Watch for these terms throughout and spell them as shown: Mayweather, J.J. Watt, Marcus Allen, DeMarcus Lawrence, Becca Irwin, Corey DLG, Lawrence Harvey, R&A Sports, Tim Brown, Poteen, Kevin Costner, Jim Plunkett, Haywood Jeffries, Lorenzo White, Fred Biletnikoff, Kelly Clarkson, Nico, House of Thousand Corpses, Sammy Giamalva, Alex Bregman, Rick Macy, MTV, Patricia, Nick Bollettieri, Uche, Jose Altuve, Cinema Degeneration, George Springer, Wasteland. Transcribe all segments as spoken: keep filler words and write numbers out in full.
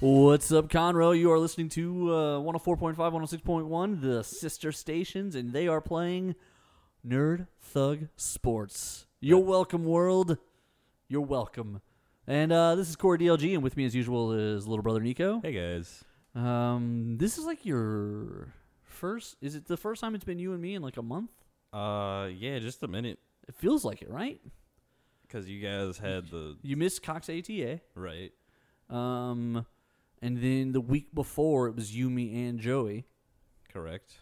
What's up, Conroe? You are listening to uh, one oh four point five, one oh six point one, the sister stations, and they are playing Nerd Thug Sports. You're welcome, world. You're welcome. And uh, this is Corey D L G, and with me, as usual, is little brother Nico. Hey, guys. Um, this is like your first... Is it the first time it's been you and me in like a month? Uh, yeah, just a minute. It feels like it, right? Because you guys had the... You missed Cox A T A. Right. Um... And then the week before, it was you, me, and Joey. Correct.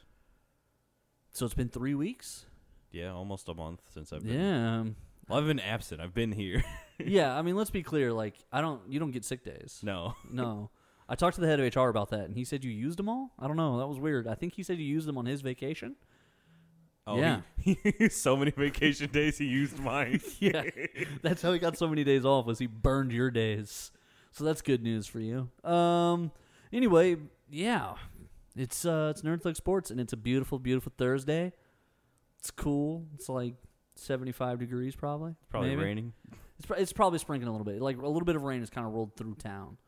So it's been three weeks? Yeah, almost a month since I've been Yeah. Here. Well, I've been absent. I've been here. Yeah, I mean, let's be clear. Like, I don't. You don't get sick days. No. No. I talked to the head of H R about that, and he said you used them all? I don't know. That was weird. I think he said you used them on his vacation. Oh, yeah. He, he used so many vacation days, he used mine. Yeah. That's how he got so many days off, was he burned your days. So that's good news for you. Um. Anyway, yeah, it's uh, it's Nerd Thug Sports, and it's a beautiful, beautiful Thursday. It's cool. It's like seventy-five degrees, probably. It's probably maybe. Raining. It's it's probably sprinkling a little bit. Like a little bit of rain has kind of rolled through town.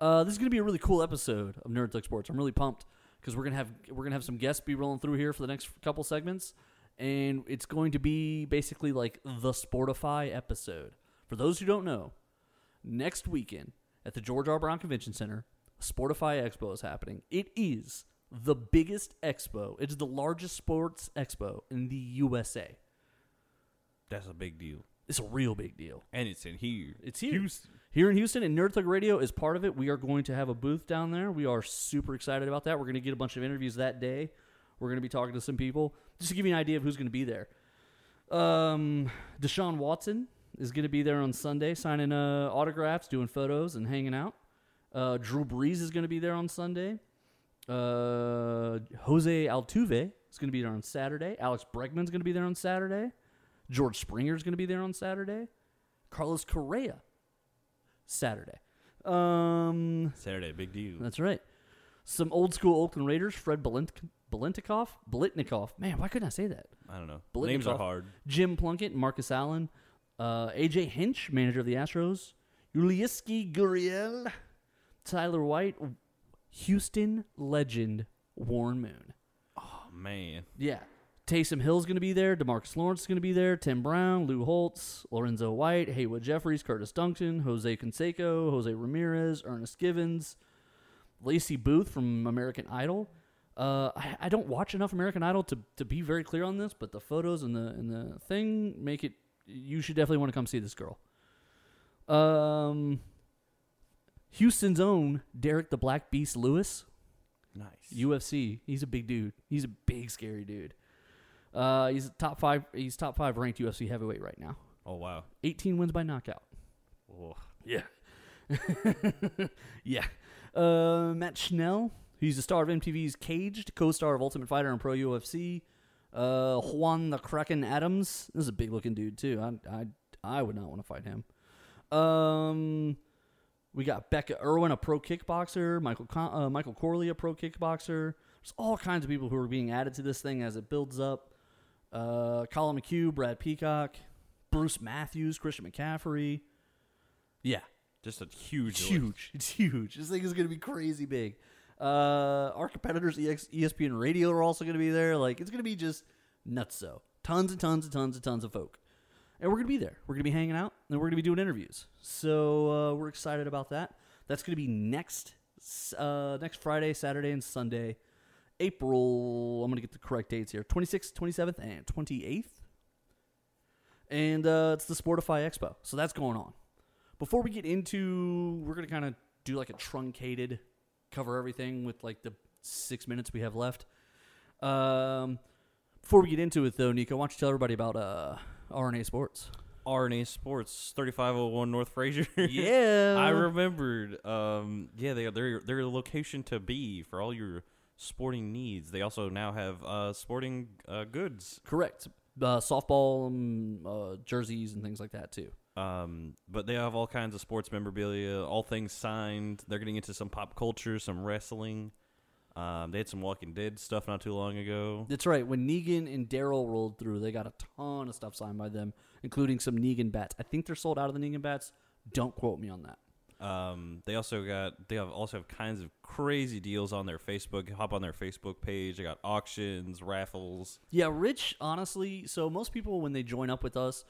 Uh, this is gonna be a really cool episode of Nerd Thug Sports. I'm really pumped because we're gonna have we're gonna have some guests be rolling through here for the next couple segments, and it's going to be basically like the Sportify episode. For those who don't know, next weekend at the George R. Brown Convention Center, Sportify Expo is happening. It is the biggest expo. It's the largest sports expo in the U S A. That's a big deal. It's a real big deal. And it's in here. It's here. Houston. Here in Houston, and Nerd Thug Radio is part of it. We are going to have a booth down there. We are super excited about that. We're going to get a bunch of interviews that day. We're going to be talking to some people. Just to give you an idea of who's going to be there. Um, Deshaun Watson is going to be there on Sunday, signing uh, autographs, doing photos, and hanging out. Uh, Drew Brees is going to be there on Sunday. Uh, Jose Altuve is going to be there on Saturday. Alex Bregman is going to be there on Saturday. George Springer is going to be there on Saturday. Carlos Correa, Saturday. Um, Saturday, big deal. That's right. Some old school Oakland Raiders, Fred Biletnikoff. Biletnikoff? Biletnikoff. Man, why couldn't I say that? I don't know. Names are hard. Jim Plunkett and Marcus Allen. Uh, A J Hinch, manager of the Astros, Ulieski Gurriel, Tyler White, Houston legend Warren Moon. Oh, man. Yeah. Taysom Hill's going to be there. DeMarcus Lawrence is going to be there. Tim Brown, Lou Holtz, Lorenzo White, Haywood Jeffries, Curtis Duncan, Jose Canseco, Jose Ramirez, Ernest Givens, Lacey Booth from American Idol. Uh, I, I don't watch enough American Idol to, to be very clear on this, but the photos and the and the thing make it. You should definitely want to come see this girl. Um, Houston's own Derek the Black Beast Lewis. Nice. U F C. He's a big dude. He's a big, scary dude. Uh, he's top five. He's top five ranked U F C heavyweight right now. Oh, wow. eighteen wins by knockout. Oh, yeah. Yeah. Uh, Matt Schnell. He's the star of M T V's Caged, co-star of Ultimate Fighter and Pro U F C. Uh, Juan the Kraken Adams. This is a big-looking dude, too. I, I, I would not want to fight him. Um, we got Becca Irwin, a pro kickboxer. Michael Con- uh, Michael Corley, a pro kickboxer. There's all kinds of people who are being added to this thing as it builds up. Uh, Colin McHugh, Brad Peacock, Bruce Matthews, Christian McCaffrey. Yeah. Just a huge Huge. List. It's huge. This thing is going to be crazy big. Uh, our competitors, E S P N Radio, are also going to be there. Like, it's going to be just nutso. Tons and tons and tons and tons of folk. And we're going to be there. We're going to be hanging out, and we're going to be doing interviews. So uh, we're excited about that. That's going to be next uh, next Friday, Saturday, and Sunday. April, I'm going to get the correct dates here, twenty-sixth, twenty-seventh, and twenty-eighth. And uh, it's the Sportify Expo. So that's going on. Before we get into, we're going to kind of do like a truncated cover everything with like the six minutes we have left. Um, before we get into it, though, Nico, why don't you tell everybody about uh, R and A Sports? R and A Sports, thirty-five oh one North Fraser. Yeah, I remembered. Um, yeah, they they're they're a location to be for all your sporting needs. They also now have uh, sporting uh, goods. Correct, uh, softball um, uh, jerseys and things like that too. Um, but they have all kinds of sports memorabilia, all things signed. They're getting into some pop culture, some wrestling. Um, they had some Walking Dead stuff not too long ago. That's right. When Negan and Daryl rolled through, they got a ton of stuff signed by them, including some Negan bats. I think they're sold out of the Negan bats. Don't quote me on that. Um, they also got they have also have kinds of crazy deals on their Facebook. Hop on their Facebook page. They got auctions, raffles. Yeah, Rich, honestly, so most people when they join up with us,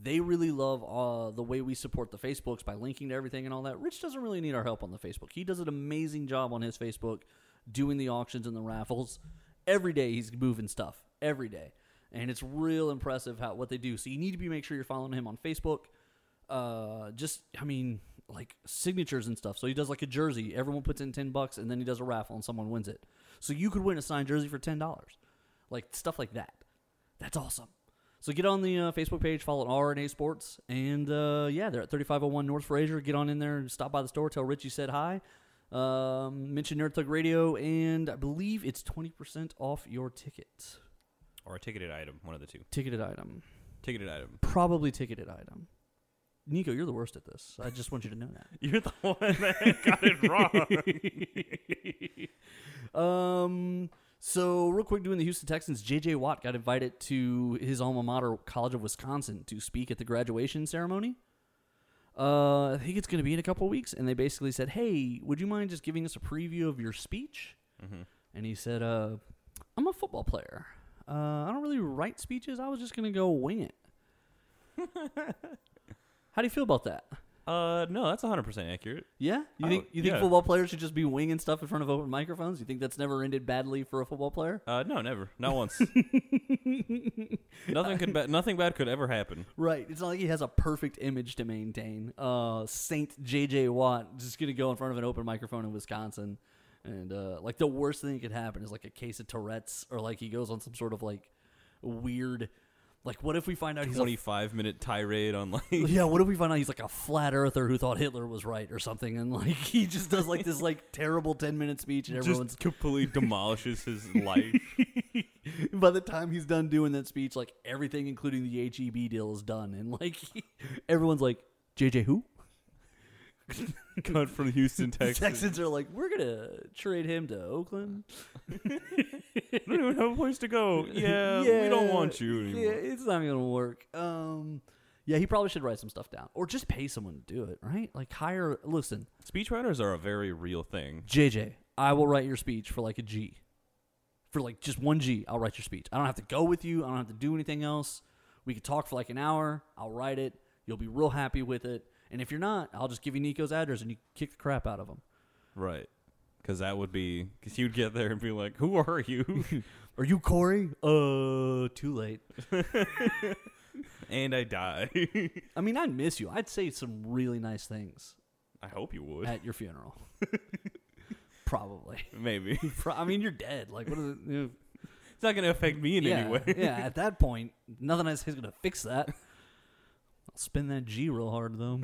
they really love uh, the way we support the Facebooks by linking to everything and all that. Rich doesn't really need our help on the Facebook. He does an amazing job on his Facebook doing the auctions and the raffles. Every day he's moving stuff. Every day. And it's real impressive how what they do. So you need to be make sure you're following him on Facebook. Uh, just, I mean, like signatures and stuff. So he does like a jersey. Everyone puts in ten bucks and then he does a raffle and someone wins it. So you could win a signed jersey for ten dollars. Like stuff like that. That's awesome. So get on the uh, Facebook page, follow R and A Sports. And uh, yeah, they're at thirty-five oh one North Fraser. Get on in there and stop by the store. Tell Richie said hi. Um, mention Nerd Thug Radio. And I believe it's twenty percent off your ticket. Or a ticketed item. One of the two. Ticketed item. Ticketed item. Probably ticketed item. Nico, you're the worst at this. I just want you to know that. You're the one that got it wrong. um, so, real quick, doing the Houston Texans, J J. Watt got invited to his alma mater, College of Wisconsin, to speak at the graduation ceremony. Uh, I think it's going to be in a couple of weeks. And they basically said, hey, would you mind just giving us a preview of your speech? Mm-hmm. And he said, uh, I'm a football player. Uh, I don't really write speeches. I was just going to go wing it. How do you feel about that? Uh, no, that's one hundred percent accurate. Yeah? You think you think yeah. football players should just be winging stuff in front of open microphones? You think that's never ended badly for a football player? Uh, no, never. Not once. nothing could ba- nothing bad could ever happen. Right. It's not like he has a perfect image to maintain. Uh, Saint J J. Watt just going to go in front of an open microphone in Wisconsin. And, uh, like, the worst thing that could happen is, like, a case of Tourette's or, like, he goes on some sort of, like, weird... Like, what if we find out he's a twenty-five minute tirade on, like... Yeah, what if we find out he's, like, a flat earther who thought Hitler was right or something, and, like, he just does, like, this, like, terrible ten minute speech, and everyone's... Just completely demolishes his life. By the time he's done doing that speech, like, everything, including the H E B deal, is done, and, like, he... everyone's like, J J who? Cut from Houston, Texas. Texans are like, we're gonna trade him to Oakland. I don't even have a place to go. Yeah, yeah, we don't want you anymore. Yeah, it's not gonna work. Um, yeah, he probably should write some stuff down, or just pay someone to do it. Right? Like hire. Listen, speechwriters are a very real thing. J J, I will write your speech for like a G, for like just one G. I'll write your speech. I don't have to go with you. I don't have to do anything else. We could talk for like an hour. I'll write it. You'll be real happy with it. And if you're not, I'll just give you Nico's address and you kick the crap out of him. Right. Because that would be... Because you'd get there and be like, who are you? Are you Corey? Uh, too late. And I die. I mean, I'd miss you. I'd say some really nice things. I hope you would. At your funeral. Probably. Maybe. I mean, you're dead. Like, what is it? It's not going to affect me in yeah, any way. Yeah, at that point, nothing I say is going to fix that. I'll spin that G real hard, though.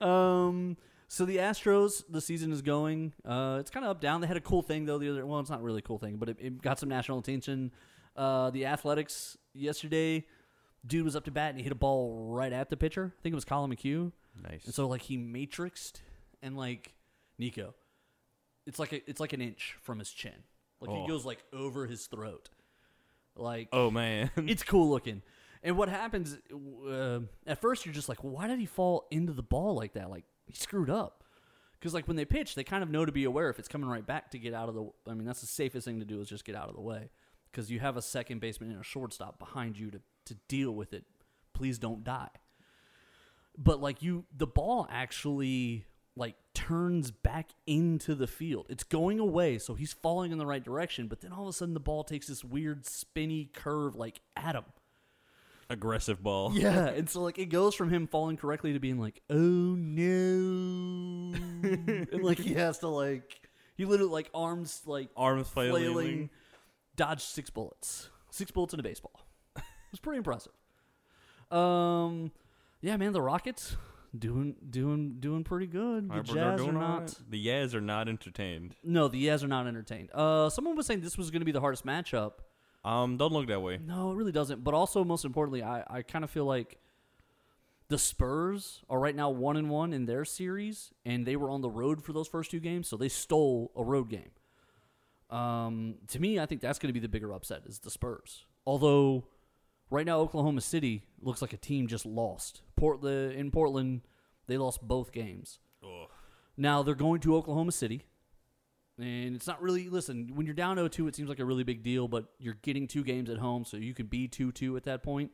um, so the Astros, the season is going. Uh, it's kind of up, down. They had a cool thing, though. The other, well, it's not really a cool thing, but it, it got some national attention. Uh, the Athletics yesterday, dude was up to bat, and he hit a ball right at the pitcher. I think it was Colin McHugh. Nice. And so, like, he matrixed, and, like, Nico, it's like, a, it's like an inch from his chin. Like, oh. He goes, like, over his throat. Like, oh, man. It's cool looking. And what happens, uh, at first you're just like, well, why did he fall into the ball like that? Like, he screwed up. Because, like, when they pitch, they kind of know to be aware if it's coming right back to get out of the – I mean, that's the safest thing to do is just get out of the way. Because you have a second baseman and a shortstop behind you to, to deal with it. Please don't die. But, like, you – the ball actually, like, turns back into the field. It's going away, so he's falling in the right direction. But then all of a sudden the ball takes this weird spinny curve, like, at him. Aggressive ball. Yeah, and so, like, it goes from him falling correctly to being like, oh, no. And, like, he has to, like, he literally, like, arms, like, arms flailing, flailing dodged six bullets. Six bullets in a baseball. It was pretty impressive. Um, yeah, man, the Rockets doing doing, doing pretty good. The right, Jazz are not. Right. The Yaz are not entertained. No, the Yaz are not entertained. Uh, someone was saying this was going to be the hardest matchup. Um, don't look that way. No, it really doesn't. But also, most importantly, I, I kind of feel like the Spurs are right now one and one in their series, and they were on the road for those first two games, so they stole a road game. Um, to me, I think that's going to be the bigger upset is the Spurs. Although, right now, Oklahoma City looks like a team just lost. Portland in Portland, They lost both games. Oh. Now they're going to Oklahoma City. And it's not really, listen, when you're down oh two, it seems like a really big deal, but you're getting two games at home, so you could be two two at that point.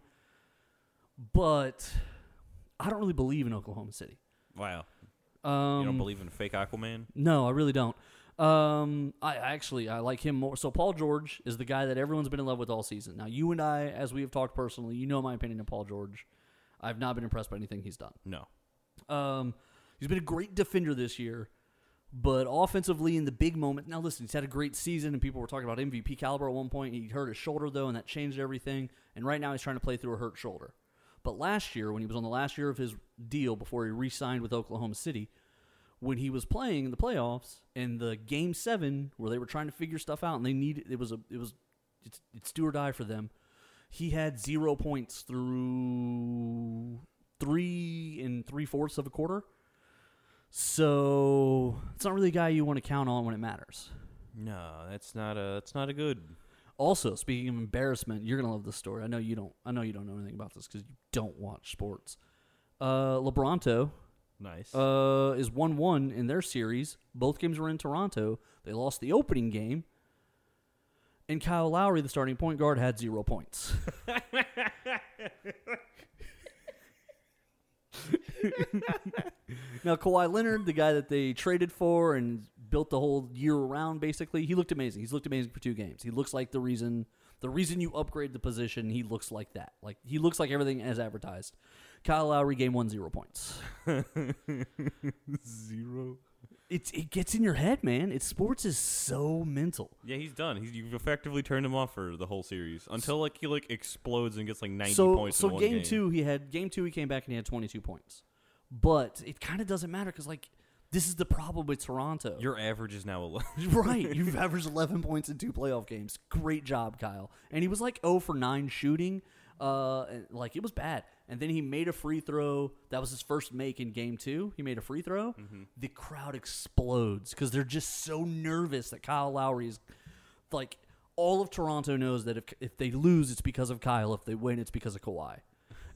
But I don't really believe in Oklahoma City. Wow. Um, you don't believe in fake Aquaman? No, I really don't. Um, I actually, I like him more. So Paul George is the guy that everyone's been in love with all season. Now, you and I, as we have talked personally, you know my opinion of Paul George. I've not been impressed by anything he's done. No. Um, he's been a great defender this year. But offensively in the big moment, now listen, he's had a great season, and people were talking about M V P caliber at one point. He hurt his shoulder, though, and that changed everything. And right now he's trying to play through a hurt shoulder. But last year, when he was on the last year of his deal before he re-signed with Oklahoma City, when he was playing in the playoffs in the game seven where they were trying to figure stuff out and they needed, it was a, it was, it's, it's do or die for them. He had zero points through three and three-fourths of a quarter. So it's not really a guy you want to count on when it matters. No, that's not a that's not a good. Also, speaking of embarrassment, you're gonna love this story. I know you don't. I know you don't know anything about this because you don't watch sports. Uh, LeBronto, nice, uh, is one one in their series. Both games were in Toronto. They lost the opening game, and Kyle Lowry, the starting point guard, had zero points. Now, Kawhi Leonard, the guy that they traded for and built the whole year around, basically, he looked amazing. He's looked amazing for two games. He looks like the reason the reason you upgrade the position, he looks like that. Like he looks like everything as advertised. Kyle Lowry, game one, zero points. Zero. It's it gets in your head, man. It's sports is so mental. Yeah, he's done. He's you've effectively turned him off for the whole series until like he like explodes and gets like ninety so, points. So in one game, game two, he had game two. He came back and he had twenty two points. But it kind of doesn't matter because like this is the problem with Toronto. Your average is now eleven. Right, you've averaged eleven points in two playoff games. Great job, Kyle. And he was like zero for nine shooting. Uh, like it was bad. And then he made a free throw. That was his first make in game two. He made a free throw. Mm-hmm. The crowd explodes because they're just so nervous that Kyle Lowry is like all of Toronto knows that if if they lose, it's because of Kyle. If they win, it's because of Kawhi.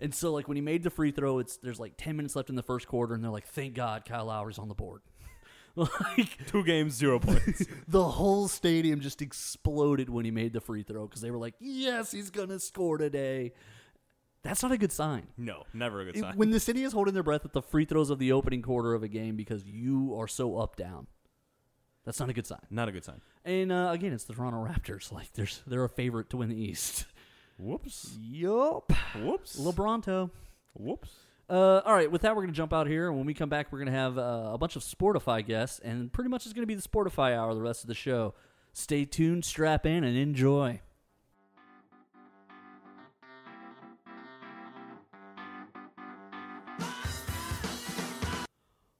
And so like when he made the free throw, it's there's like ten minutes left in the first quarter, and they're like, "Thank God, Kyle Lowry's on the board." Like two games, zero points. The whole stadium just exploded when he made the free throw because they were like, "Yes, he's gonna score today." That's not a good sign. No, never a good sign. It, when the city is holding their breath at the free throws of the opening quarter of a game because you are so up down, that's not a good sign. Not a good sign. And uh, again, it's the Toronto Raptors. Like there's they're a favorite to win the East. Whoops. Yup. Whoops. LeBronto. Whoops. Uh, all right, with that, we're going to jump out here. And when we come back, we're going to have uh, a bunch of Sportify guests, and pretty much it's going to be the Sportify hour the rest of the show. Stay tuned, strap in, and enjoy.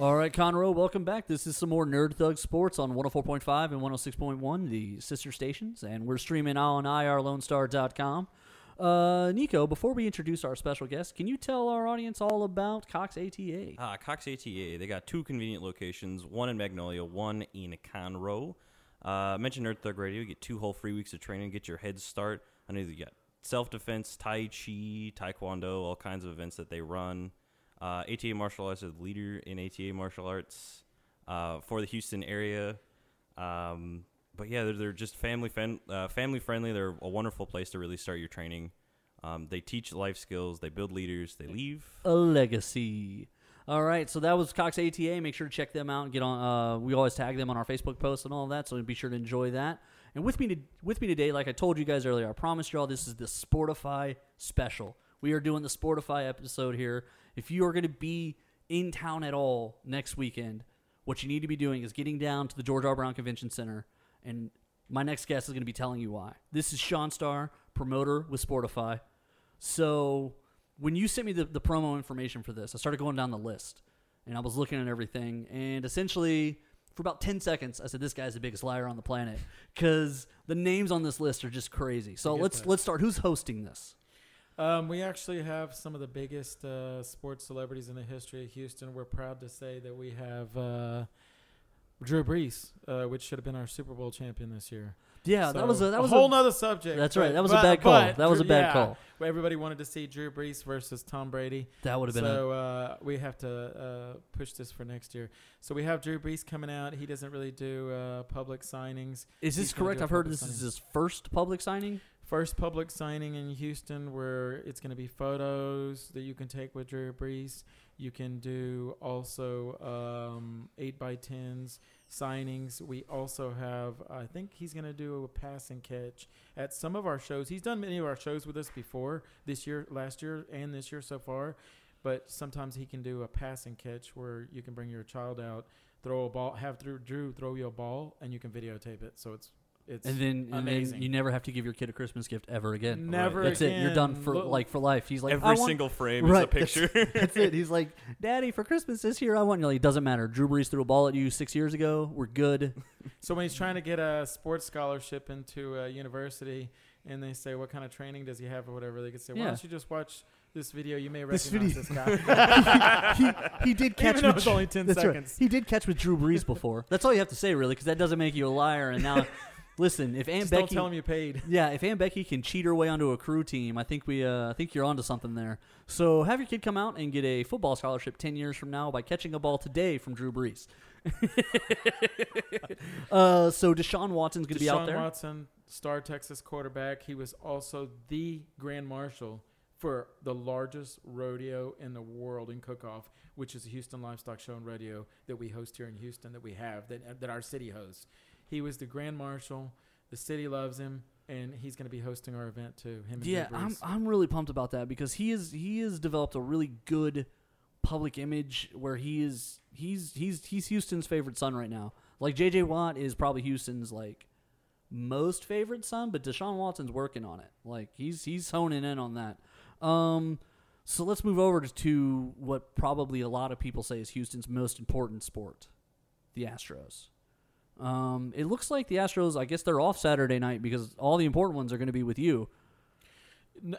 All right, Conroe, welcome back. This is some more Nerd Thug Sports on one oh four point five and one oh six point one, the sister stations, and we're streaming on I R Lone Star dot com. Uh, Nico, before we introduce our special guest, can you tell our audience all about Cox A T A? Ah, Cox A T A. They got two convenient locations, one in Magnolia, one in Conroe. Uh, mention Nerd Thug Radio. You get two whole free weeks of training. Get your head start. I know you got self-defense, Tai Chi, Taekwondo, all kinds of events that they run. Uh, A T A Martial Arts is the leader in A T A Martial Arts uh, for the Houston area. Um, but, yeah, they're, they're just family fan, uh, family friendly. They're a wonderful place to really start your training. Um, they teach life skills. They build leaders. They leave a legacy. All right, so that was Cox A T A. Make sure to check them out. And get on. Uh, we always tag them on our Facebook posts and all that, so be sure to enjoy that. And with me to, with me today, like I told you guys earlier, I promised you all this is the Sportify special. We are doing the Sportify episode here. If you are going to be in town at all next weekend, what you need to be doing is getting down to the George R. Brown Convention Center, and my next guest is going to be telling you why. This is Sean Starr, promoter with Sportify. So when you sent me the, the promo information for this, I started going down the list, and I was looking at everything, and essentially for about ten seconds, I said, this guy's the biggest liar on the planet, because the names on this list are just crazy. So let's that. let's start. Who's hosting this? Um, we actually have some of the biggest uh, sports celebrities in the history of Houston. We're proud to say that we have uh, Drew Brees, uh, which should have been our Super Bowl champion this year. Yeah, so that was a, that was a whole a, nother subject. That's but, right. That was but, a bad call. But, that was a bad yeah, call. Everybody wanted to see Drew Brees versus Tom Brady. That would have been so. A, uh, we have to uh, push this for next year. So we have Drew Brees coming out. He doesn't really do uh, public signings. Is this He's correct? I've heard this signing. is his first public signing. First public signing in Houston, where it's going to be photos that you can take with Drew Brees. You can do also um, eight by tens, signings. We also have, I think he's going to do a pass and catch at some of our shows. He's done many of our shows with us before, this year, last year, and this year so far. But sometimes he can do a pass and catch where you can bring your child out, throw a ball, have Drew throw you a ball, and you can videotape it. So it's It's and then, and then you never have to give your kid a Christmas gift ever again. Never right. That's again. it. You're done for Look. like for life. He's like, every single frame right. is a picture. That's, that's it. He's like, Daddy, for Christmas this year, I want you. Like, it doesn't matter. Drew Brees threw a ball at you six years ago. We're good. So when he's trying to get a sports scholarship into a university, and they say, what kind of training does he have or whatever, they could say, why yeah. don't you just watch this video? You may recognize this, this guy. he, he, he did catch. Even with, it's only ten that's seconds. Right. He did catch with Drew Brees before. That's all you have to say, really, because that doesn't make you a liar. And now. Listen, if Aunt Just Becky, don't tell him you paid. Yeah, if Aunt Becky can cheat her way onto a crew team, I think we, uh, I think you're onto something there. So have your kid come out and get a football scholarship ten years from now by catching a ball today from Drew Brees. uh, so Deshaun Watson's going to be out there. Deshaun Watson, star Texas quarterback. He was also the grand marshal for the largest rodeo in the world in Cook-Off, which is a Houston Livestock Show and Rodeo that we host here in Houston, that we have that that our city hosts. He was the grand marshal. The city loves him, and he's going to be hosting our event too. Him and yeah, I'm I'm really pumped about that, because he is he has developed a really good public image where he is he's he's he's Houston's favorite son right now. Like J J. Watt is probably Houston's like most favorite son, but Deshaun Watson's working on it. Like he's he's honing in on that. Um, so let's move over to what probably a lot of people say is Houston's most important sport, the Astros. Um, it looks like the Astros, I guess they're off Saturday night because all the important ones are going to be with you.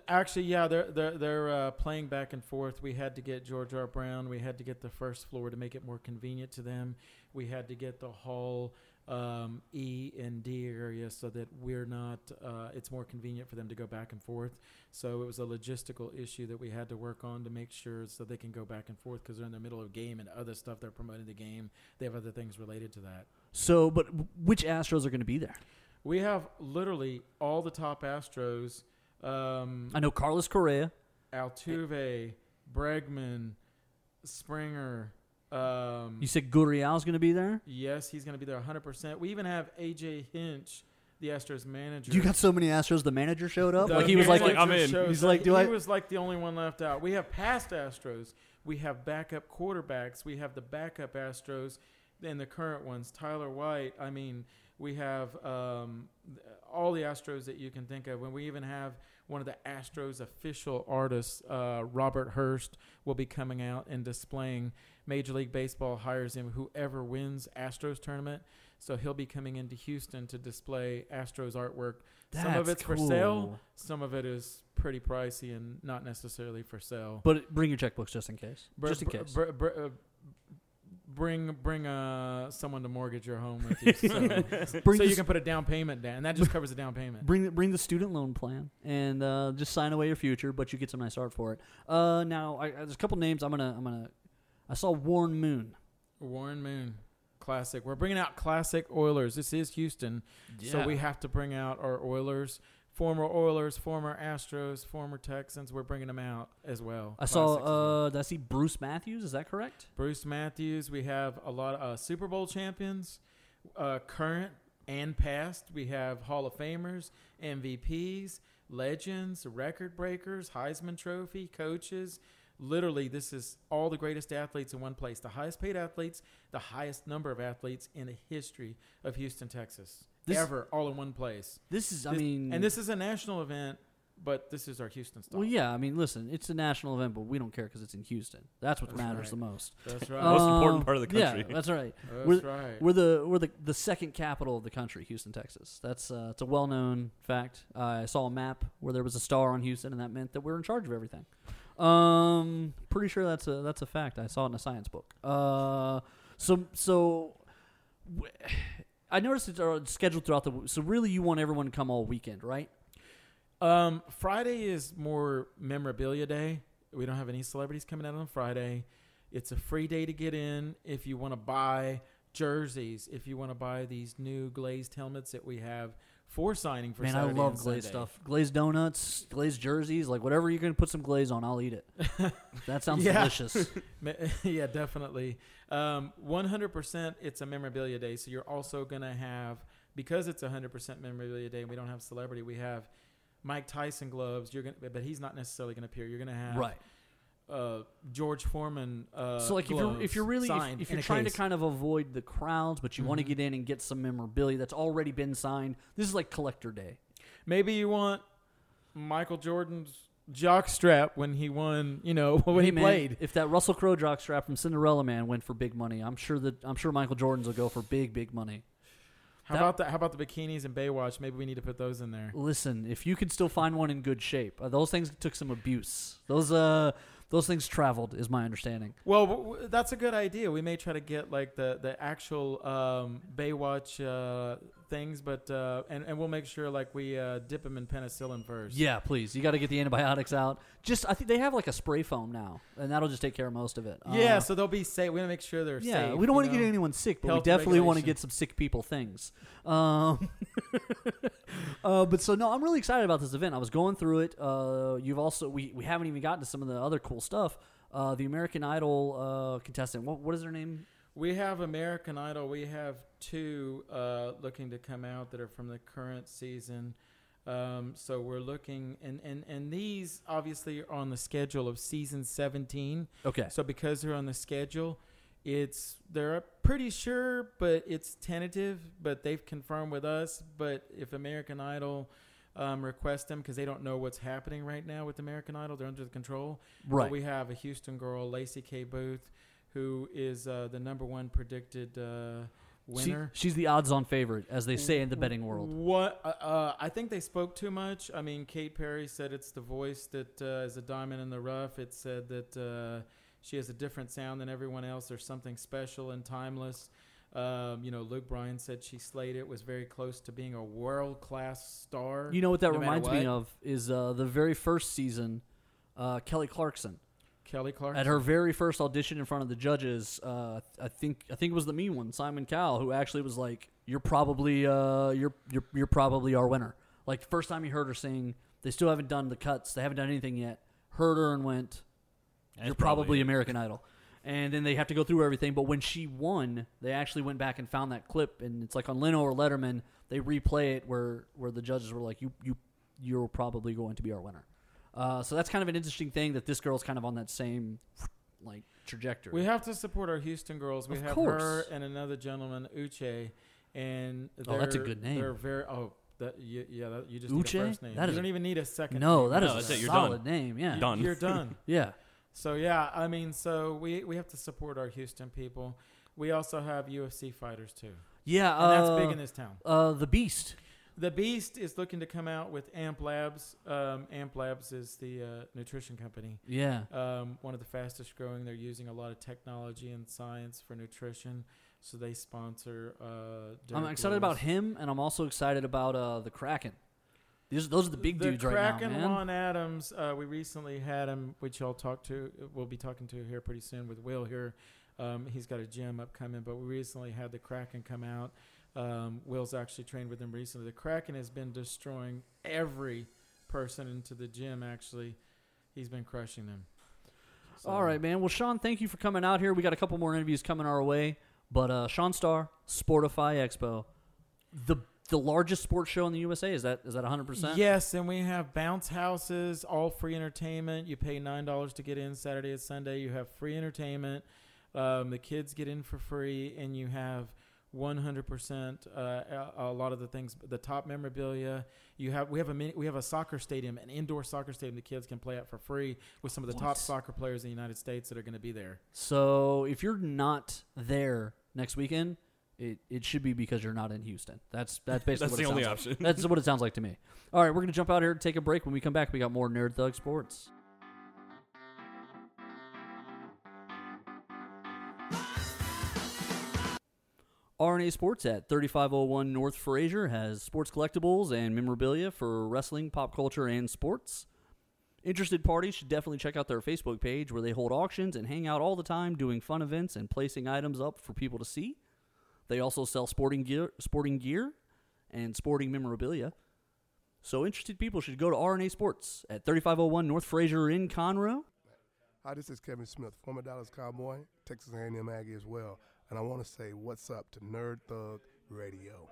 Actually, yeah, they're they're, they're uh, playing back and forth. We had to get George R. Brown. We had to get the first floor to make it more convenient to them. We had to get the whole um, E and D area so that we're not uh, – it's more convenient for them to go back and forth. So it was a logistical issue that we had to work on to make sure so they can go back and forth, because they're in the middle of a game and other stuff. They're promoting the game. They have other things related to that. So, but which Astros are going to be there? We have literally all the top Astros. Um, I know Carlos Correa. Altuve, Bregman, Springer. Um, you said Gurriel's going to be there? Yes, he's going to be there one hundred percent. We even have A J. Hinch, the Astros manager. You got so many Astros, the manager showed up? The like He was like, I'm in. He's like, like, do he I? was like the only one left out. We have past Astros. We have backup quarterbacks. We have the backup Astros. And the current ones, Tyler White. I mean, we have um, all the Astros that you can think of. And we even have one of the Astros official artists, uh, Robert Hurst, will be coming out and displaying. Major League Baseball hires him, whoever wins Astros tournament. So he'll be coming into Houston to display Astros artwork. That's some of it's cool. For sale. Some of it is pretty pricey and not necessarily for sale. But bring your checkbooks just in case. Br- just in br- case. Br- br- uh, Bring bring uh someone to mortgage your home with you, so, so you can put a down payment down, and that just covers a down payment. Bring the, bring the student loan plan, and uh, just sign away your future, but you get some nice art for it. Uh, now I, I, there's a couple names I'm gonna I'm gonna I saw Warren Moon. Warren Moon, classic. We're bringing out classic Oilers. This is Houston, yeah. So we have to bring out our Oilers. Former Oilers, former Astros, former Texans. We're bringing them out as well. I saw, uh, did I see Bruce Matthews? Is that correct? Bruce Matthews. We have a lot of uh, Super Bowl champions, uh, current and past. We have Hall of Famers, M V Ps, legends, record breakers, Heisman Trophy, coaches. Literally, this is all the greatest athletes in one place. The highest paid athletes, the highest number of athletes in the history of Houston, Texas. This, ever all in one place. This is, I this, mean, and this is a national event But this is our Houston style. Well, yeah. I mean, listen, it's a national event, but we don't care because it's in Houston. That's what that's matters right. the most. That's right. Um, most important part of the country. Yeah, that's right. That's we're, right. We're the we're the, the second capital of the country, Houston, Texas. That's uh, it's a well-known fact. Uh, I saw a map where there was a star on Houston, and that meant that we're in charge of everything. Um, pretty sure that's a that's a fact. I saw it in a science book. Uh, so so. W- I noticed it's scheduled throughout the week. So really you want everyone to come all weekend, right? Um, Friday is more memorabilia day. We don't have any celebrities coming out on Friday. It's a free day to get in if you want to buy jerseys, if you want to buy these new glazed helmets that we have for signing for Man, Saturday. Man, I love glazed stuff. Glazed donuts, glazed jerseys, like whatever you're going to put some glaze on, I'll eat it. That sounds yeah. delicious. Yeah, definitely. Um, one hundred percent it's a memorabilia day, so you're also going to have, because it's one hundred percent memorabilia day and we don't have celebrity, we have Mike Tyson gloves, you're gonna, but he's not necessarily going to appear. You're going to have right. uh, George Foreman uh, so like if you're if you're really if, if you're trying case. to kind of avoid the crowds, but you mm-hmm. want to get in and get some memorabilia that's already been signed. This is like collector day. Maybe you want Michael Jordan's jockstrap when he won, you know, when hey he man, played. If that Russell Crowe jockstrap from Cinderella Man went for big money, I'm sure that I'm sure Michael Jordan's will go for big big money. How that, about the how about the bikinis and Baywatch? Maybe we need to put those in there. Listen, if you can still find one in good shape, uh, those things took some abuse. Those uh, those things traveled, is my understanding. Well, w- w- that's a good idea. We may try to get like the the actual um, Baywatch uh, things, but uh, and and we'll make sure like we uh, dip them in penicillin first. Yeah, please. You got to get the antibiotics out. Just I think they have like a spray foam now, and that'll just take care of most of it. Yeah, uh, so they'll be safe. We want to make sure they're yeah, safe. Yeah, we don't want to get anyone sick, but we definitely want to get some sick people things. Um, uh, but so no, I'm really excited about this event. I was going through it. Uh, you've also we, we haven't even gotten to some of the other cool stuff. Uh, the American Idol uh, contestant. What what is their name? We have American Idol. We have two uh, looking to come out that are from the current season. Um, so we're looking, and, and, and these obviously are on the schedule of season seventeen. Okay. So because they're on the schedule, it's they're pretty sure, but it's tentative. But they've confirmed with us. But if American Idol um, requests them, because they don't know what's happening right now with American Idol, they're under the control. Right. But we have a Houston girl, Lacey Booth, who is uh, the number one predicted uh, winner. She, she's the odds-on favorite, as they say in the betting world. What uh, uh, I think they spoke too much. I mean, Kate Perry said it's the voice that uh, is a diamond in the rough. It said that uh, she has a different sound than everyone else. There's something special and timeless. Um, you know, Luke Bryan said she slayed it, was very close to being a world-class star. You know what that no reminds what? me of is uh, the very first season, uh, Kelly Clarkson. Kelly Clark at her very first audition in front of the judges, uh, I think I think it was the mean one, Simon Cowell, who actually was like, "You're probably uh, you're you're you're probably our winner." Like the first time he heard her sing, they still haven't done the cuts, they haven't done anything yet. Heard her and went, "You're That's probably, probably American Idol," and then they have to go through everything. But when she won, they actually went back and found that clip, and it's like on Leno or Letterman, they replay it where where the judges were like, "You you you're probably going to be our winner." Uh, so that's kind of an interesting thing that this girl's kind of on that same like trajectory. We have to support our Houston girls. We of have course. her and another gentleman, Uche, and oh, that's a good name. They're very oh, that, you, yeah, that, you just Uche? need a first name. That you don't a, even need a second. No, name. that no, is a it. You're solid done. name. Yeah, done. You're done. yeah. So yeah, I mean, so we we have to support our Houston people. We also have U F C fighters too. Yeah, and uh, that's big in this town. Uh, the Beast. The Beast is looking to come out with Amp Labs. Um, Amp Labs is the uh, nutrition company. Yeah. Um, one of the fastest growing. They're using a lot of technology and science for nutrition. So they sponsor. Uh, I'm excited Lewis. about him, and I'm also excited about uh, the Kraken. These, those are the big the dudes Kraken right now, man. The Kraken, Lon Adams. Uh, we recently had him, which y'all talked to. We'll be talking to here pretty soon with Will here. Um, he's got a gym upcoming, but we recently had the Kraken come out. Um, Will's actually trained with him recently. The Kraken has been destroying every person into the gym, actually. He's been crushing them. So. All right, man. Well, Sean, thank you for coming out here. We got a couple more interviews coming our way. But uh, Sean Starr, Sportify Expo, the the largest sports show in the U S A. Is that is that one hundred percent? Yes, and we have bounce houses, all free entertainment. You pay nine dollars to get in Saturday and Sunday. You have free entertainment. Um, the kids get in for free, and you have one hundred percent. Uh, a, a lot of the things, the top memorabilia. You have we have a mini, we have a soccer stadium, an indoor soccer stadium the kids can play at for free with some of the what? top soccer players in the United States that are going to be there. So if you're not there next weekend, it, it should be because you're not in Houston. That's that's basically that's what the it only option. Like. That's what it sounds like to me. All right, we're going to jump out here and take a break. When we come back, we got more Nerd Thug Sports. R and A Sports at thirty-five oh one North Fraser has sports collectibles and memorabilia for wrestling, pop culture, and sports. Interested parties should definitely check out their Facebook page where they hold auctions and hang out all the time doing fun events and placing items up for people to see. They also sell sporting gear, sporting gear and sporting memorabilia. So interested people should go to R and A Sports at thirty-five oh one North Fraser in Conroe. Hi, this is Kevin Smith, former Dallas Cowboy, Texas A and M Aggie as well. And I want to say what's up to Nerd Thug Radio.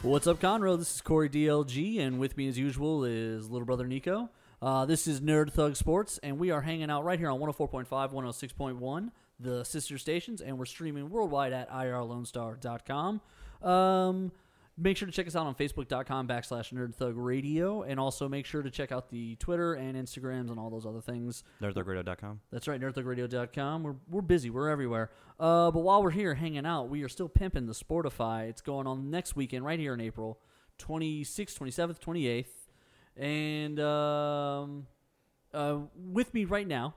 What's up, Conroe? This is Corey D L G, and with me as usual is little brother Nico. Uh, this is Nerd Thug Sports, and we are hanging out right here on one oh four point five, one oh six point one, the sister stations, and we're streaming worldwide at I R Lone Star dot com. Um... Make sure to check us out on Facebook.com backslash Nerd Thug Radio, and also make sure to check out the Twitter and Instagrams and all those other things. Nerd Thug Radio dot com. That's right, Nerd Thug Radio dot com. We're we're busy. We're everywhere. Uh, but while we're here hanging out, we are still pimping the Sportify. It's going on next weekend right here in April, twenty-sixth, twenty-seventh, twenty-eighth. And um, uh, with me right now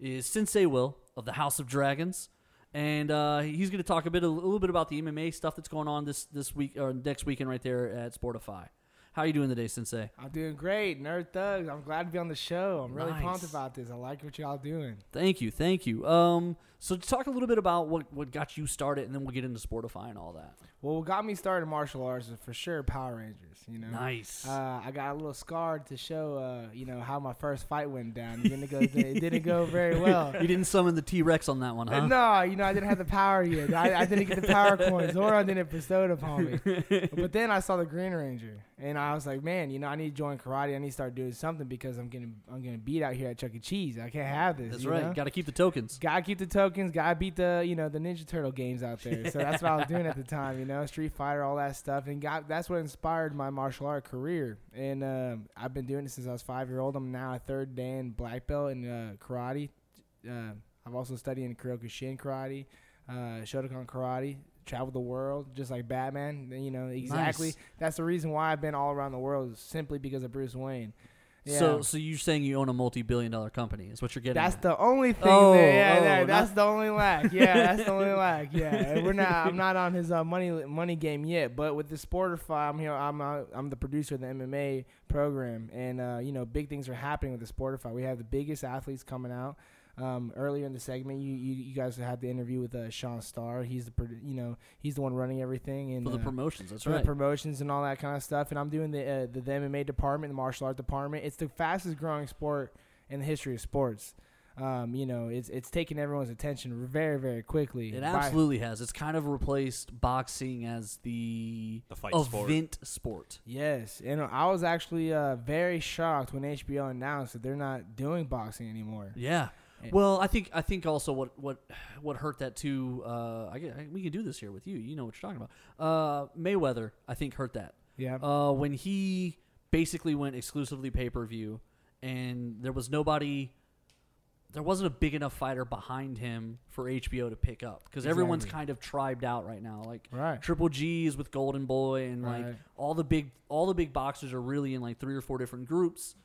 is Sensei Will of the House of Dragons. And uh, he's going to talk a bit, a little bit about the M M A stuff that's going on this, this week or next weekend right there at Sportify. How are you doing today, Sensei? I'm doing great, Nerd Thugs. I'm glad to be on the show. I'm really nice. pumped about this. I like what y'all doing. Thank you, thank you. Um, so talk a little bit about what, what got you started, and then we'll get into Sportify and all that. Well, what got me started in martial arts is for sure Power Rangers. You know, nice. Uh, I got a little scarred to show, uh, you know, how my first fight went down. It didn't go, it didn't go very well. You didn't summon the T-Rex on that one, huh? No, you know, I didn't have the power yet. I, I didn't get the power coins. Zoro didn't bestow it upon me. But then I saw the Green Ranger. And I was like, man, you know, I need to join karate. I need to start doing something because I'm getting I'm getting beat out here at Chuck E. Cheese. I can't have this. That's right. Got to keep the tokens. Got to keep the tokens. Got to beat the, you know, the Ninja Turtle games out there. So that's what I was doing at the time, you know, Street Fighter, all that stuff. And got that's what inspired my martial art career. And uh, I've been doing it since I was five years old. I'm now a third dan black belt in uh, karate. Uh, I've also studied in Kyokushin karate, uh, Shotokan karate. Travel the world just like Batman, you know, exactly. Nice. That's the reason why I've been all around the world, is simply because of Bruce Wayne. Yeah. So, so you're saying you own a multi-billion dollar company is what you're getting. That's at. the only thing. Oh, that, yeah, oh, that, that's the only lack. Yeah, that's the only lack. Yeah, we're not. I'm not on his uh, money money game yet. But with the Sportify, I'm here. I'm uh, I'm the producer of the M M A program, and uh, you know, big things are happening with the Sportify. We have the biggest athletes coming out. Um, earlier in the segment, you, you, you guys had the interview with uh, Sean Starr. He's the you know he's the one running everything and for the uh, promotions. That's for right, the promotions and all that kind of stuff. And I'm doing the, uh, the the M M A department, the martial art department. It's the fastest growing sport in the history of sports. Um, you know, it's it's taking everyone's attention very very quickly. It absolutely by, has. It's kind of replaced boxing as the, the fight event sport. sport. Yes, and I was actually uh, very shocked when H B O announced that they're not doing boxing anymore. Yeah. Well, I think I think also what what, what hurt that too. Uh, I, I we can do this here with you. You know what you're talking about. Uh, Mayweather, I think, hurt that. Yeah. Uh, when he basically went exclusively pay per view, and there was nobody, there wasn't a big enough fighter behind him for H B O to pick up because exactly. everyone's kind of tribed out right now. Like right. Triple G is with Golden Boy, and right. like all the big all the big boxers are really in like three or four different groups.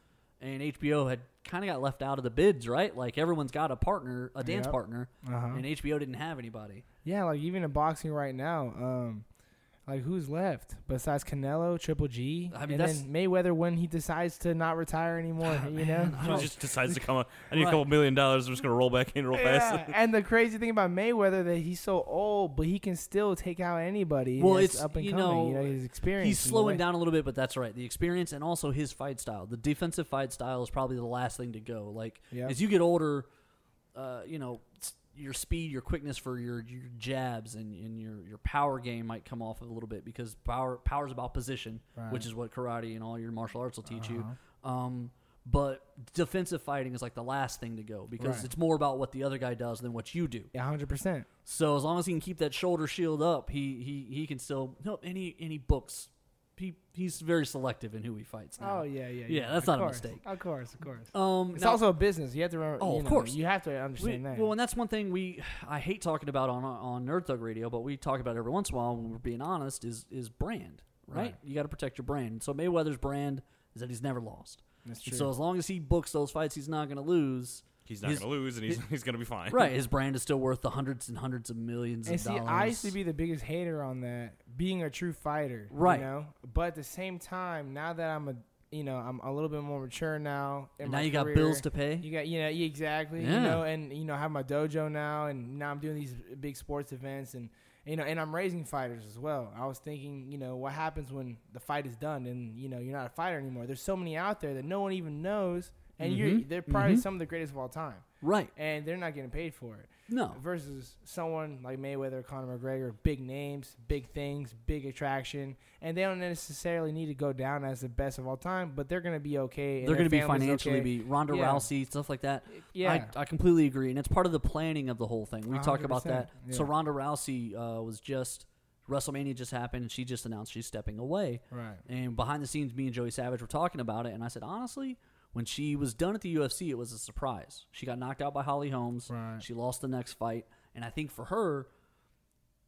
And H B O had kind of got left out of the bids, right? Like, everyone's got a partner, a dance yep. partner, uh-huh. and H B O didn't have anybody. Yeah, like, even in boxing right now, um, like, who's left besides Canelo, Triple G, I mean, and then Mayweather when he decides to not retire anymore, oh, you man. know? He just decides to come on. I need right. a couple million dollars. I'm just going to roll back in real yeah. fast. And the crazy thing about Mayweather that he's so old, but he can still take out anybody. Well, it's up and you coming. Know, you know, his experience. He's slowing down a little bit, but that's right. The experience and also his fight style. The defensive fight style is probably the last thing to go. Like, yep. as you get older, uh, you know, your speed, your quickness for your, your jabs and, and your, your power game might come off a little bit because power power's about position, right. which is what karate and all your martial arts will teach uh-huh. you. Um, But defensive fighting is like the last thing to go because right. it's more about what the other guy does than what you do. Yeah, one hundred percent. So as long as he can keep that shoulder shield up, he he, he can still no any any books. He he's very selective in who he fights now. Oh yeah, yeah, yeah. yeah that's not course, a mistake. Of course, of course. Um, it's now, also a business. You have to remember. Oh, you know, of course. You have to understand we, that. Well, and that's one thing we I hate talking about on on Nerd Thug Radio, but we talk about it every once in a while when we're being honest. Is is brand right? right. You got to protect your brand. So Mayweather's brand is that he's never lost. That's true. So as long as he books those fights, he's not going to lose. He's not going to lose, and he's his, he's going to be fine. Right, his brand is still worth the hundreds and hundreds of millions and of see, dollars. I used to be the biggest hater on that, being a true fighter. Right, you know? But at the same time, now that I'm a you know I'm a little bit more mature now. In and my now you career, got bills to pay. You got you know exactly yeah. you know and you know I have my dojo now, and now I'm doing these big sports events, and you know and I'm raising fighters as well. I was thinking you know what happens when the fight is done, and you know you're not a fighter anymore. There's so many out there that no one even knows. And mm-hmm. you're, they're probably mm-hmm. some of the greatest of all time. Right. And they're not getting paid for it. No. Versus someone like Mayweather, Conor McGregor, big names, big things, big attraction. And they don't necessarily need to go down as the best of all time, but they're going to be okay. And they're going to be financially okay. be Ronda yeah. Rousey, stuff like that. Yeah. I, I completely agree. And it's part of the planning of the whole thing. We talk about that. Yeah. So Ronda Rousey uh, was just... WrestleMania just happened, and she just announced she's stepping away. Right. And behind the scenes, me and Joey Savage were talking about it, and I said, honestly... When she was done at the U F C, it was a surprise. She got knocked out by Holly Holmes. Right. She lost the next fight. And I think for her,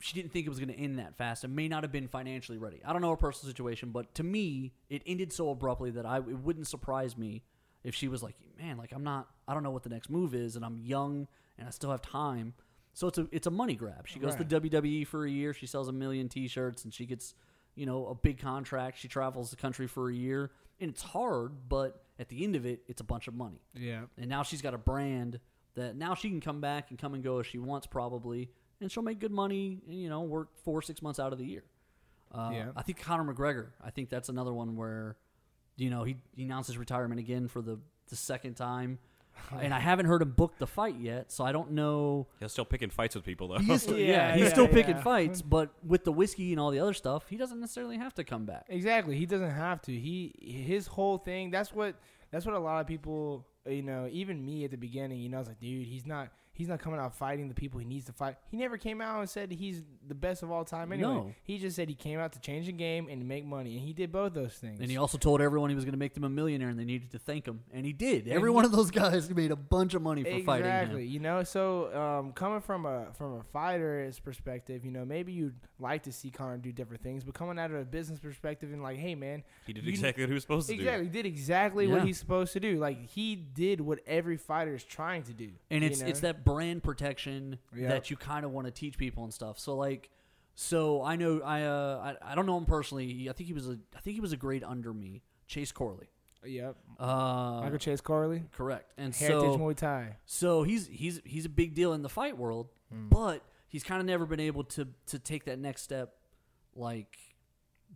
she didn't think it was going to end that fast and may not have been financially ready. I don't know her personal situation, but to me, it ended so abruptly that I it wouldn't surprise me if she was like, man, like I'm not, I don't know what the next move is, and I'm young, and I still have time. So it's a, it's a money grab. She goes right. to W W E for a year. She sells a million T-shirts, and she gets, you know, a big contract. She travels the country for a year. And it's hard, but... At the end of it, it's a bunch of money. Yeah. And now she's got a brand that now she can come back and come and go as she wants probably, and she'll make good money, and, you know, work four or six months out of the year. Uh, yeah. I think Conor McGregor, I think that's another one where, you know, he, he announced his retirement again for the, the second time. And I haven't heard him book the fight yet, so I don't know. He's still picking fights with people, though. He's still, yeah, yeah, he's yeah, still yeah. picking fights, but with the whiskey and all the other stuff, he doesn't necessarily have to come back. Exactly, he doesn't have to. He his whole thing. That's what. That's what a lot of people. You know, even me at the beginning. You know, I was like, dude, he's not. He's not coming out fighting the people he needs to fight. He never came out and said he's the best of all time anyway. No. He just said he came out to change the game and make money, and he did both those things. And he also told everyone he was going to make them a millionaire, and they needed to thank him, and he did. And Every he, one of those guys made a bunch of money for exactly. fighting him. Exactly. You know, so um, coming from a from a fighter's perspective, you know, maybe you'd like to see Conor do different things, but coming out of a business perspective and like, hey, man. He did exactly what he was supposed to exactly, do. Exactly. He did exactly yeah. what he's supposed to do. Like, he did what every fighter is trying to do. And it's know? it's that brand protection yep. that you kind of want to teach people and stuff. So like, so I know I uh I, I don't know him personally. I think he was a I think he was a grade under me, Chase Corley. Yep. Uh, Michael Chase Corley. Correct. And Heritage so, Muay Thai. So he's he's he's a big deal in the fight world, mm. but he's kind of never been able to to take that next step, like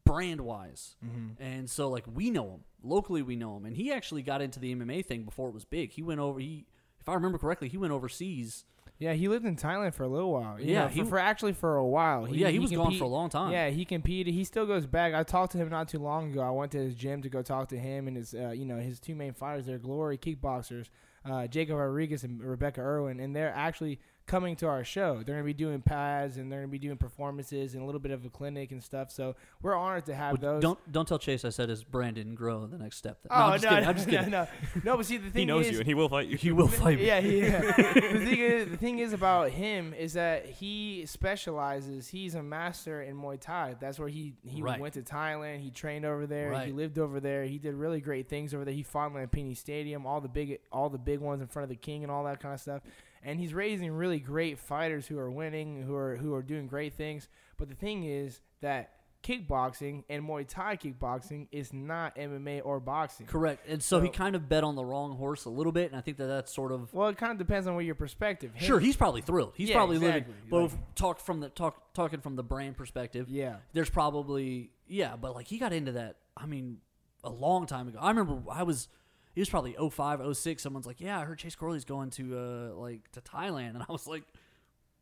brand wise. Mm-hmm. And so like we know him locally, we know him, and he actually got into the M M A thing before it was big. He went over he. If I remember correctly, he went overseas. Yeah, he lived in Thailand for a little while. You yeah, know, for, he, for actually for a while. He, yeah, he, he was compete, gone for a long time. Yeah, he competed. He still goes back. I talked to him not too long ago. I went to his gym to go talk to him and his, uh, you know, his two main fighters. They're Glory kickboxers, uh, Jacob Rodriguez and Rebecca Irwin, and they're actually coming to our show. They're going to be doing pads, and they're going to be doing performances and a little bit of a clinic and stuff. So we're honored to have well, those. Don't don't tell Chase I said his brand didn't grow the next step. Then. No, oh, I'm just no, kidding. I'm just kidding. No, no. no, but see, the thing is. He knows is, you, and he will fight you. He will fight me. Yeah, yeah. the, thing is, the thing is about him is that he specializes. He's a master in Muay Thai. That's where he, he right. went to Thailand. He trained over there. Right. He lived over there. He did really great things over there. He fought in Lampini Stadium, all the big all the big ones in front of the king and all that kind of stuff. And he's raising really great fighters who are winning, who are who are doing great things. But the thing is that kickboxing and Muay Thai kickboxing is not M M A or boxing. Correct. And so, so he kind of bet on the wrong horse a little bit, and I think that that's sort of... Well, it kind of depends on what your perspective is. Sure, he's probably thrilled. He's yeah, probably exactly. living... But like, talk from the, talk, talking from the brand perspective, yeah, there's probably... Yeah, but like he got into that, I mean, a long time ago. I remember I was... It was probably oh five, oh six. Someone's like, yeah, I heard Chase Corley's going to uh, like to Thailand. And I was like,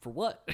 for what?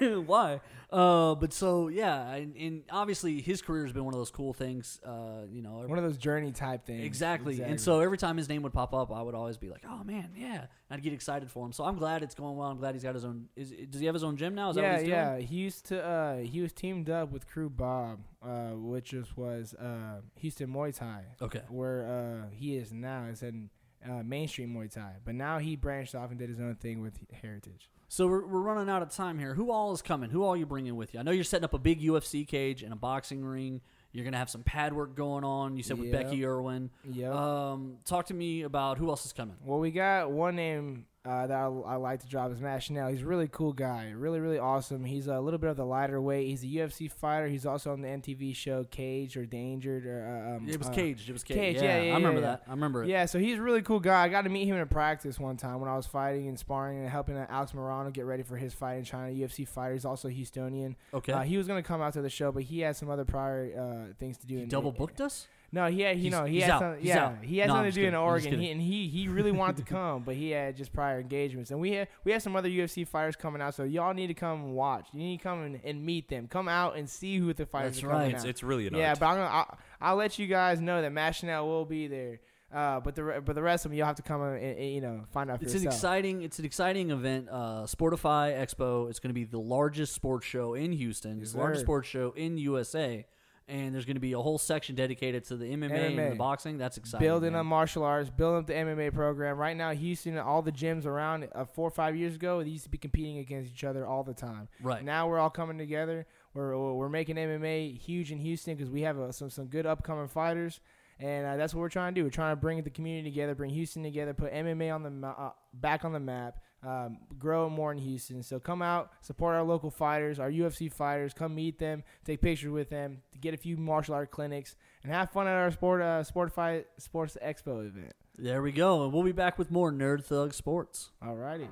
Why? Uh, but so, yeah, and, and obviously his career has been one of those cool things, uh, you know. One of those journey type things. Exactly. exactly. And so every time his name would pop up, I would always be like, oh, man, yeah. And I'd get excited for him. So I'm glad it's going well. I'm glad he's got his own. Is, does he have his own gym now? Is yeah, that what he's yeah. doing? Yeah, he used to, uh, he was teamed up with Crew Bob, uh, which just was uh, Houston Muay Thai. Okay. Where uh, he is now. It's in uh, mainstream Muay Thai. But now he branched off and did his own thing with Heritage. So we're, we're running out of time here. Who all is coming? Who all you bringing with you? I know you're setting up a big U F C cage and a boxing ring. You're going to have some pad work going on. You said yep. with Becky Irwin. Yep. Um, talk to me about who else is coming. Well, we got one name uh, that I, I like to drop is Matt Schnell. He's a really cool guy. Really, really awesome. He's a little bit of the lighter weight. He's a U F C fighter. He's also on the M T V show Caged or Dangered. Or, uh, um, it was uh, Caged. It was Caged. Caged. Yeah, yeah, yeah, I remember yeah. that. I remember it. Yeah, so he's a really cool guy. I got to meet him in practice one time when I was fighting and sparring and helping Alex Morano get ready for his fight in China. U F C fighter. He's also a Houstonian. Okay. Uh, he was going to come out to the show, but he had some other prior uh, things to do. He in double the, booked in, us? No, he had, you know, he had something, yeah, he had no, something to do kidding. in Oregon, he, and he he really wanted to come, but he had just prior engagements, and we had we had some other U F C fighters coming out, so y'all need to come and watch. You need to come and, and meet them. Come out and see who the fighters That's are right. coming That's right. It's really an yeah, art. But I'm gonna, I'll, I'll let you guys know that Matt Schnell will be there. Uh, but the but the rest of them, you'll have to come and, and, and you know find out for it's yourself. It's an exciting it's an exciting event. Uh, Sportify Expo. It's going to be the largest sports show in Houston. Yes, the largest sports show in U S A. And there's going to be a whole section dedicated to the M M A, M M A. and the boxing. That's exciting. Building man. up martial arts, building up the M M A program. Right now, Houston, all the gyms around uh, four or five years ago, they used to be competing against each other all the time. Right. Now we're all coming together. We're we're making M M A huge in Houston because we have uh, some, some good upcoming fighters. And uh, that's what we're trying to do. We're trying to bring the community together, bring Houston together, put M M A on the ma- uh, back on the map, um, grow more in Houston. So come out, support our local fighters, our U F C fighters. Come meet them, take pictures with them, get a few martial art clinics, and have fun at our sport uh, Sportify Sports Expo event. There we go. And we'll be back with more Nerd Thug Sports. All righty.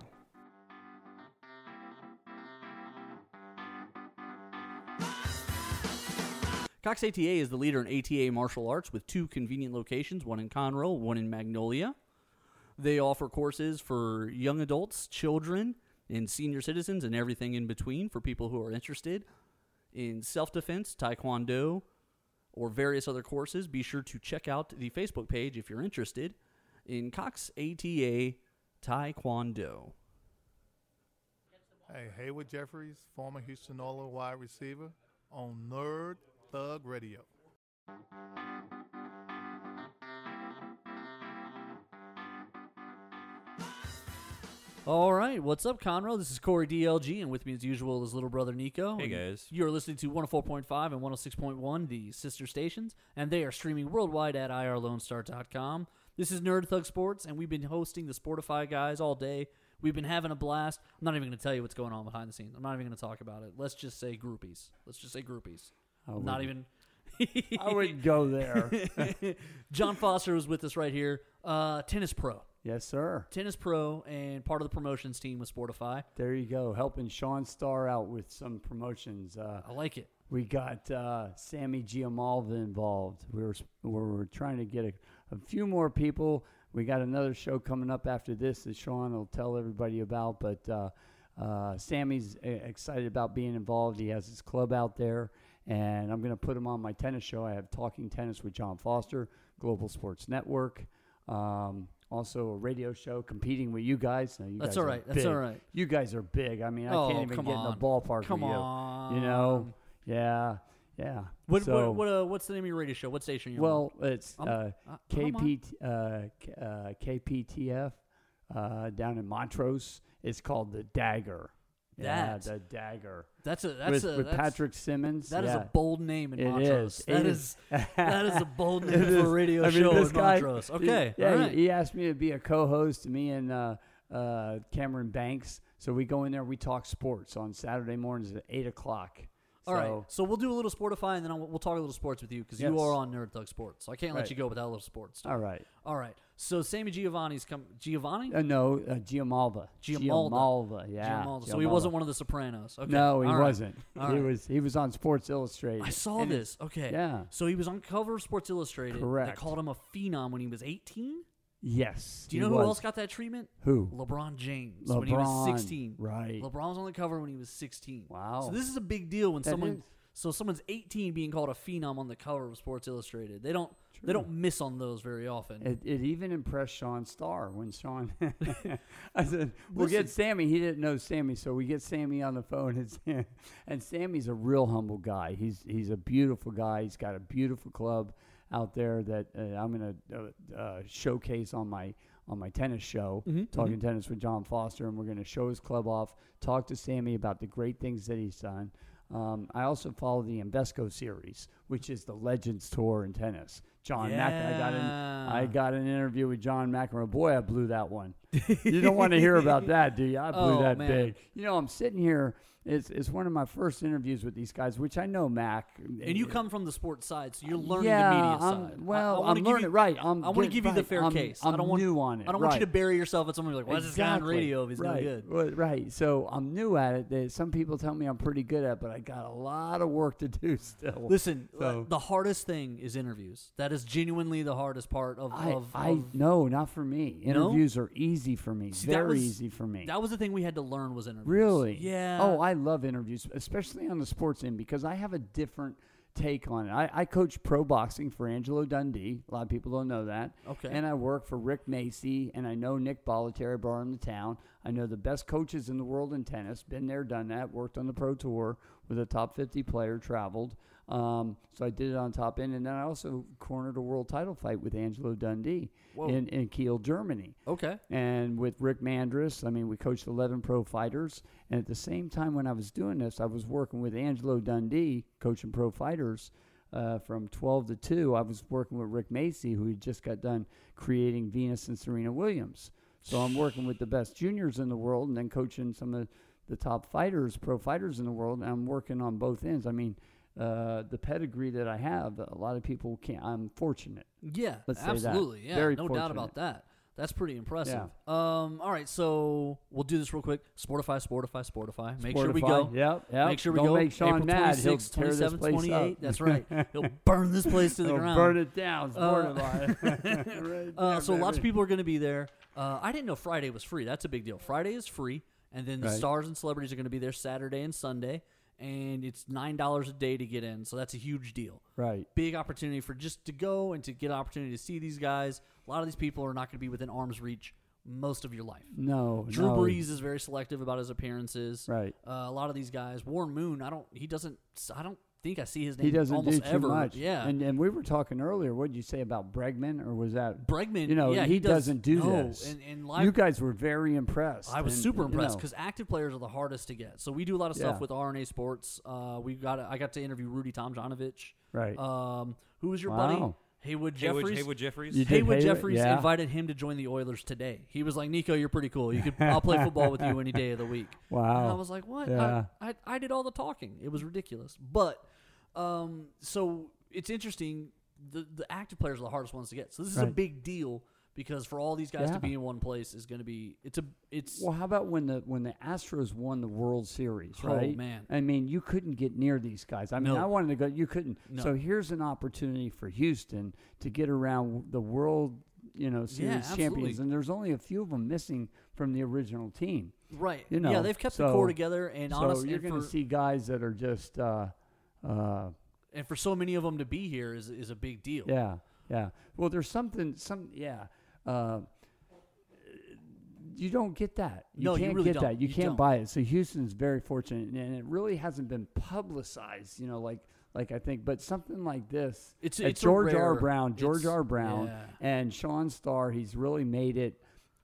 Cox A T A is the leader in A T A martial arts with two convenient locations, one in Conroe, one in Magnolia. They offer courses for young adults, children, and senior citizens, and everything in between for people who are interested in self-defense, taekwondo, or various other courses. Be sure to check out the Facebook page if you're interested in Cox A T A Taekwondo. Hey, Haywood Jeffries, former Houston Oilers wide receiver on Nerd Thug Radio. All right, what's up, Conroe? This is Corey D L G, and with me as usual is little brother Nico. Hey, guys. You're listening to one oh four point five and one oh six point one, the sister stations, and they are streaming worldwide at I R Lone Star dot com. This is Nerd Thug Sports, and we've been hosting the Sportify guys all day. We've been having a blast. I'm not even going to tell you what's going on behind the scenes. I'm not even going to talk about it. Let's just say groupies. Let's just say groupies. Not even. I wouldn't go there. John Foster was with us right here. Uh, tennis pro. Yes, sir. Tennis pro and part of the promotions team with Sportify. There you go. Helping Sean Starr out with some promotions. Uh, I like it. We got uh, Sammy Giamalva involved. We were, we were trying to get a, a few more people. We got another show coming up after this that Sean will tell everybody about. But uh, uh, Sammy's excited about being involved. He has his club out there. And I'm going to put him on my tennis show. I have Talking Tennis with John Foster, Global Sports Network. Um, also a radio show competing with you guys. Now, you That's guys all right. That's big. all right. You guys are big. I mean, I oh, can't even get on. in the ballpark come with you. Come on. You know? Yeah. Yeah. What, so, what, what uh, what's the name of your radio show? What station are you well, on? Well, it's uh, K P T F uh, down in Montrose. It's called The Dagger. Yeah, that. The Dagger. That's a that's with, a with that's, Patrick Simmons. That yeah. is a bold name in it Montrose. Is. That is, is that is a bold name for a radio I mean, show in guy, Montrose. Okay, he, yeah. Right. He asked me to be a co-host. Me and uh, uh, Cameron Banks. So we go in there. We talk sports on Saturday mornings at eight o'clock. All so, right. So we'll do a little Sportify, and then I'll, we'll talk a little sports with you because yes. you are on Nerd Thug Sports. So I can't right. let you go without a little sports. All right. All right. So Sammy Giovanni's come Giovanni? Uh, no, uh, Giamalva. Giamalva. Giamalva, yeah. Giamalva. So Giamalva. He wasn't one of the Sopranos. Okay. No, he All wasn't. Right. He right. was he was on Sports Illustrated. I saw and this. Okay. Yeah. So he was on cover of Sports Illustrated. Correct. They called him a phenom when he was eighteen? Yes. Do you know who was. else got that treatment? Who? LeBron James LeBron, when he was sixteen. Right. LeBron was on the cover when he was sixteen. Wow. So this is a big deal when that someone is. So someone's eighteen being called a phenom on the cover of Sports Illustrated. They don't True. they don't miss on those very often. It, it even impressed Sean Starr when Sean I said, we'll Listen. get Sammy. He didn't know Sammy, so we get Sammy on the phone, and Sam, and Sammy's a real humble guy. He's he's a beautiful guy. He's got a beautiful club out there that uh, I'm going to uh, uh, showcase on my on my tennis show, mm-hmm. Talking mm-hmm. Tennis with John Foster, and we're going to show his club off, talk to Sammy about the great things that he's done. Um, I also follow the Invesco series, which is the Legends Tour in tennis. John yeah. McEnroe. I got, an, I got an interview with John McEnroe. Boy, I blew that one. You don't want to hear about that, do you? I blew oh, that man. big. You know, I'm sitting here. It's it's one of my first interviews with these guys, which I know Mac. And you come from the sports side, so you're learning yeah, the media I'm, side. Well, I, I I'm learning you, right. I'm I want to give right. you the fair I'm, case. I'm I don't want, new on it. I don't right. want you to bury yourself at someone like, why is this guy on radio if he's right. no good? Right. So I'm new at it. They, some people tell me I'm pretty good at it, but I got a lot of work to do still. Listen, so. the hardest thing is interviews. That is genuinely the hardest part of. I, of, I of, no, not for me. Interviews no? are easy for me. See, very was, easy for me. That was the thing we had to learn was interviews. Really? Yeah. Oh, I. I love interviews, especially on the sports end, because I have a different take on it. I, I coach pro boxing for Angelo Dundee. A lot of people don't know that. Okay. And I work for Rick Macy, and I know Nick Bollettieri, brought him to town. I know the best coaches in the world in tennis. Been there, done that. Worked on the pro tour with a top fifty player, traveled. Um, so I did it on top end, and then I also cornered a world title fight with Angelo Dundee in, in Kiel, Germany. Okay. And with Rick Mandris, I mean, we coached eleven pro fighters, and at the same time when I was doing this, I was working with Angelo Dundee, coaching pro fighters uh, from twelve to two. I was working with Rick Macy, who had just got done creating Venus and Serena Williams. So I'm working with the best juniors in the world and then coaching some of the top fighters, pro fighters in the world, and I'm working on both ends. I mean... Uh, the pedigree that I have, a lot of people can't. I'm fortunate. Yeah, Let's absolutely. Say that. Yeah, Very no fortunate. doubt about that. That's pretty impressive. Yeah. Um, all right, so we'll do this real quick. Sportify, Sportify, Sportify. Make Sportify. sure we go. Yep, yep. Make sure we Don't go. Make Sean April mad. twenty-sixth, twenty-seventh, twenty-eighth. That's right. He'll burn this place to the He'll ground. Burn it down. Sportify. Uh, right uh, so baby. Lots of people are going to be there. Uh, I didn't know Friday was free. That's a big deal. Friday is free, and then the right. stars and celebrities are going to be there Saturday and Sunday. And it's nine dollars a day to get in, so that's a huge deal. Right. Big opportunity for just to go and to get an opportunity to see these guys. A lot of these people are not going to be within arm's reach most of your life. No, Drew no. Brees is very selective about his appearances. Right. Uh, a lot of these guys. Warren Moon, I don't. He doesn't. I don't think I see his name. He doesn't almost do too ever. much. Yeah. And and we were talking earlier. What did you say about Bregman, or was that Bregman? You know, yeah, he, he does, doesn't do no, this. And, and live, you guys were very impressed. I was and, super impressed because you know. active players are the hardest to get. So we do a lot of yeah. stuff with R and A Sports. Uh, we got. I got to interview Rudy Tomjanovich. Right. Um, who was your wow. buddy? Haywood Jeffries. Haywood Jeffries. Haywood, Haywood Jeffries yeah. invited him to join the Oilers today. He was like, "Nico, you're pretty cool. You could, I'll play football with you any day of the week." Wow. And I was like, "What? Yeah. I, I I did all the talking. It was ridiculous." But um, so it's interesting. The the active players are the hardest ones to get. So this is right. a big deal because for all these guys yeah. to be in one place is going to be it's a it's. Well, how about when the when the Astros won the World Series? Right, oh, man. I mean, you couldn't get near these guys. I mean, no. I wanted to go. You couldn't. No. So here's an opportunity for Houston to get around the World, you know, Series yeah, champions, and there's only a few of them missing from the original team. Right. You know. Yeah, they've kept so, the core together, and so honestly, you're going to see guys that are just. Uh, uh, and for so many of them to be here is is a big deal. Yeah. Yeah. Well, there's something. Some. Yeah. Uh, you don't get that. You no, can't you really get don't. that. You, you can't don't. buy it. So Houston's very fortunate, and it really hasn't been publicized. You know, like like I think, but something like this. It's, it's George R. Brown, George R. Brown, yeah. and Sean Starr. He's really made it.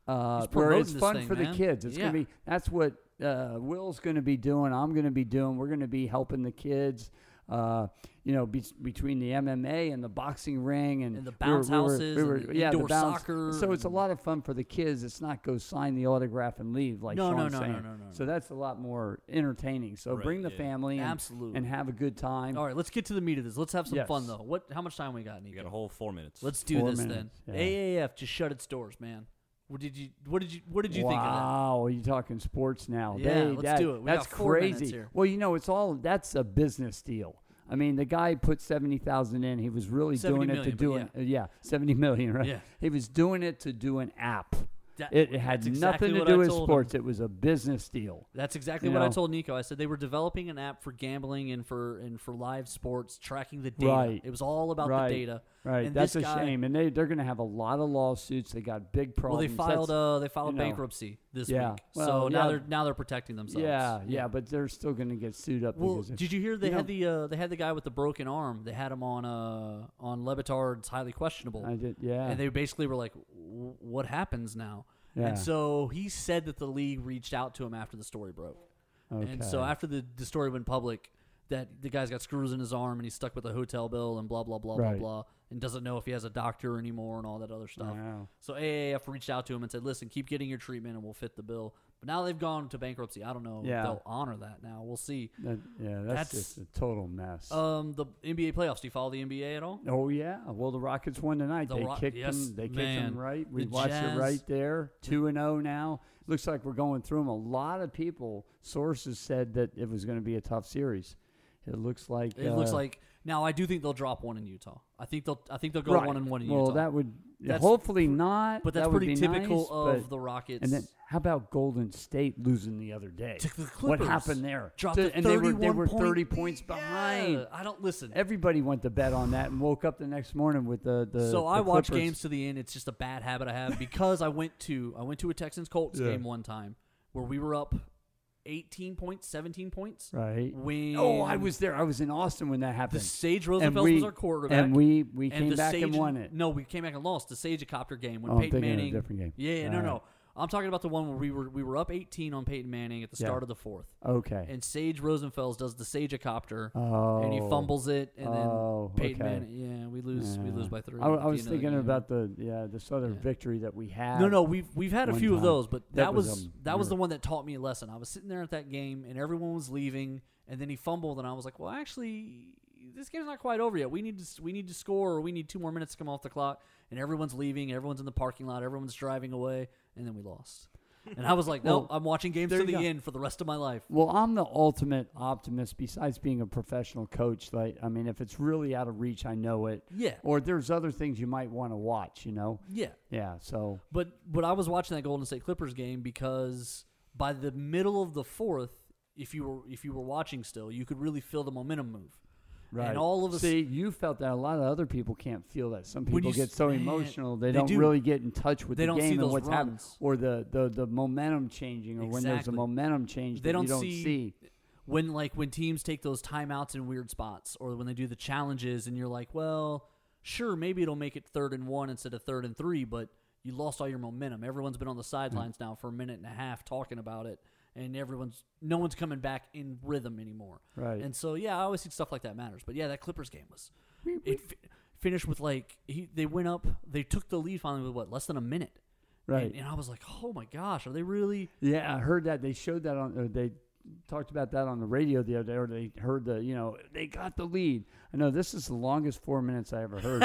Uh, where it's fun thing, for man. the kids. It's yeah. gonna be. That's what uh, Will's gonna be doing. I'm gonna be doing. We're gonna be helping the kids. Uh, you know, be- between the M M A and the boxing ring and, and the bounce we were, houses, we were, we were, yeah, indoor the bounce. soccer. So it's a lot of fun for the kids. It's not go sign the autograph and leave like no, Sean's no, no, saying. No, no, no, no. So that's a lot more entertaining. So right, bring the yeah. family and, Absolutely. and have a good time. All right, let's get to the meat of this. Let's have some yes. fun though. What? How much time we got? Nico? We got a whole four minutes. Let's do four this minutes, then. Yeah. A A F just shut its doors, man. What did you? What did you? What did you wow, think of that? Wow, you're talking sports now. Yeah, they, let's that, do it. We that's got four crazy. Here. Well, you know, it's all that's a business deal. I mean, the guy put seventy thousand in. He was really doing it to do an yeah. yeah, seventy million, right? Yeah. He was doing it to do an app. That, it had exactly nothing to do with sports. Him. It was a business deal. That's exactly you what know? I told Nico. I said they were developing an app for gambling and for and for live sports, tracking the data. Right. It was all about right. the data. Right. And that's a guy, shame. And they, they're going to have a lot of lawsuits. They got big problems. Well, they filed uh, they filed you know, bankruptcy this yeah. week. Well, so yeah. now they're now they're protecting themselves. Yeah, yeah, yeah but they're still going to get sued up. Well, because did you hear they you had know, the uh, they had the guy with the broken arm? They had him on uh on Lebitard's Highly Questionable. I did. Yeah. And they basically were like, what happens now? Yeah. And so he said that the league reached out to him after the story broke. Okay. And so after the, the story went public, that the guy's got screws in his arm and he's stuck with a hotel bill and blah, blah, blah, right. blah, blah, and doesn't know if he has a doctor anymore and all that other stuff. Wow. So A A F reached out to him and said, listen, keep getting your treatment and we'll fit the bill. But now they've gone to bankruptcy. I don't know yeah. if they'll honor that now. We'll see. That, yeah, that's, that's just a total mess. Um, the N B A playoffs. Do you follow the N B A at all? Oh, yeah. Well, the Rockets won tonight. The they Ro- kicked yes, them. They man. kicked them right. We the watched Jazz. it right there. two and oh now. Looks like we're going through them. A lot of people, sources said that it was going to be a tough series. It looks like. It uh, looks like. Now, I do think they'll drop one in Utah. I think they'll I think they'll go right. one and one in well, Utah. Well, that would that's, hopefully not. But that's that pretty typical nice, of the Rockets. And then how about Golden State losing the other day? To the Clippers. What happened there? Dropped to, and they were they were point, thirty points behind. Yeah, I don't listen. Everybody went to bed on that and woke up the next morning with the the. So the I watch Clippers. games to the end. It's just a bad habit I have because I went to I went to a Texans Colts yeah. game one time where we were up eighteen points, seventeen points Right. When oh, I was there. I was in Austin when that happened. The Sage Rosenfeld we, was our quarterback. And we, we and came back Sage, and won it. No, we came back and lost. The Sagecopter game when oh, Peyton I'm Manning. Of a different game. Yeah, All no, right. no. I'm talking about the one where we were we were up eighteen on Peyton Manning at the start yeah. of the fourth. Okay. And Sage Rosenfeld does the Sagecopter, oh, and he fumbles it, and oh, then Peyton okay. Manning. Yeah, we lose. Yeah. We lose by three. I, I was thinking about the yeah this other yeah. victory that we had. No, no, we've we've had a few time. of those, but that, that was, was that weird. was the one that taught me a lesson. I was sitting there at that game, and everyone was leaving, and then he fumbled, and I was like, well, actually, this game's not quite over yet. We need to we need to score, or we need two more minutes to come off the clock. And everyone's leaving. Everyone's in the parking lot. Everyone's driving away. And then we lost. And I was like, no, well, I'm watching games to the go. end for the rest of my life. Well, I'm the ultimate optimist besides being a professional coach. Like, I mean, if it's really out of reach, I know it. Yeah. Or there's other things you might want to watch, you know? Yeah. Yeah, so. But, but I was watching that Golden State Clippers game because by the middle of the fourth, if you were if you were watching still, you could really feel the momentum move. Right. And all of us see, you felt that. A lot of other people can't feel that. Some people get so emotional they, they don't do. really get in touch with they the game and what's runs. happening, or the, the, the momentum changing, or exactly. when there's a momentum change they that don't you don't see, see. When like when teams take those timeouts in weird spots, or when they do the challenges, and you're like, well, sure, maybe it'll make it third and one instead of third and three, but you lost all your momentum. Everyone's been on the sidelines mm-hmm. now for a minute and a half talking about it. And everyone's no one's coming back in rhythm anymore. Right. And so, yeah, I always think stuff like that matters. But, yeah, that Clippers game was – it f- finished with, like, he, they went up. They took the lead finally with, what, less than a minute. Right. And, and I was like, oh, my gosh, are they really – Yeah, I heard that. They showed that on – or they talked about that on the radio the other day, or they heard the, you know, they got the lead. I know this is the longest four minutes I ever heard.